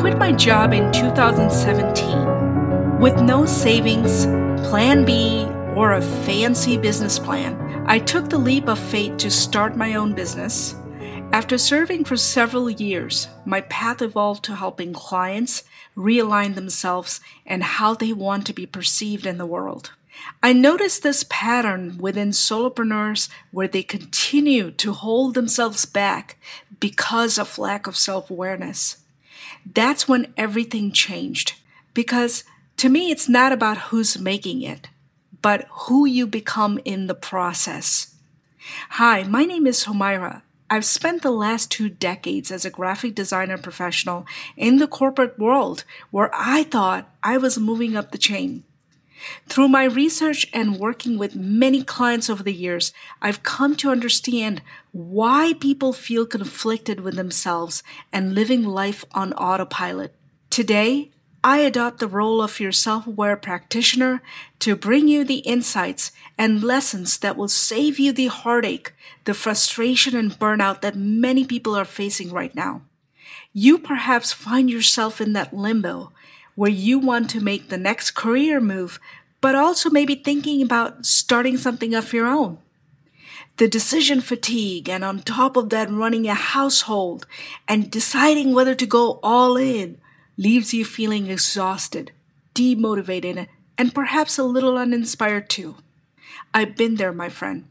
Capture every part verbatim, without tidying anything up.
quit my job in two thousand seventeen. With no savings, plan B, or a fancy business plan, I took the leap of faith to start my own business. After serving for several years, my path evolved to helping clients realign themselves and how they want to be perceived in the world. I noticed this pattern within solopreneurs where they continue to hold themselves back because of lack of self-awareness. That's when everything changed, because to me, it's not about who's making it, but who you become in the process. Hi, my name is Humaira. I've spent the last two decades as a graphic designer professional in the corporate world where I thought I was moving up the chain. Through my research and working with many clients over the years, I've come to understand why people feel conflicted with themselves and living life on autopilot. Today, I adopt the role of your self-aware practitioner to bring you the insights and lessons that will save you the heartache, the frustration, and burnout that many people are facing right now. You perhaps find yourself in that limbo where you want to make the next career move, but also maybe thinking about starting something of your own. The decision fatigue, and on top of that, running a household and deciding whether to go all in leaves you feeling exhausted, demotivated, and perhaps a little uninspired too. I've been there, my friend.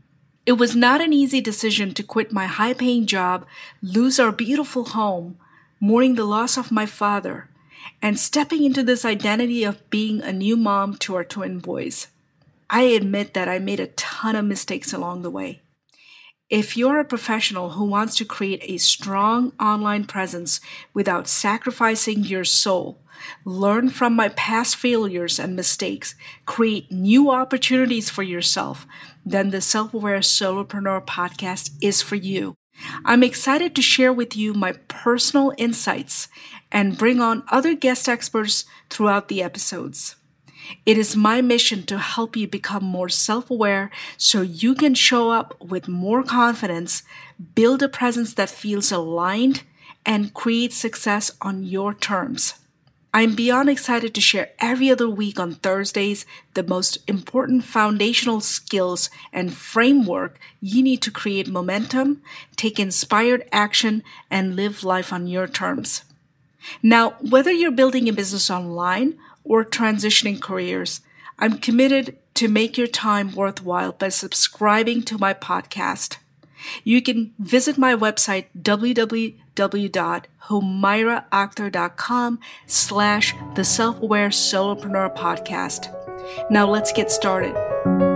It was not an easy decision to quit my high-paying job, lose our beautiful home, mourning the loss of my father, and stepping into this identity of being a new mom to our twin boys. I admit that I made a ton of mistakes along the way. If you're a professional who wants to create a strong online presence without sacrificing your soul, learn from my past failures and mistakes, create new opportunities for yourself, then the Self-Aware Solopreneur podcast is for you. I'm excited to share with you my personal insights and bring on other guest experts throughout the episodes. It is my mission to help you become more self-aware so you can show up with more confidence, build a presence that feels aligned, and create success on your terms. I'm beyond excited to share every other week on Thursdays the most important foundational skills and framework you need to create momentum, take inspired action, and live life on your terms. Now, whether you're building a business online or transitioning careers, I'm committed to make your time worthwhile by subscribing to my podcast. You can visit my website, www.humairaakhter.com slash The Self-Aware Solopreneur Podcast. Now let's get started.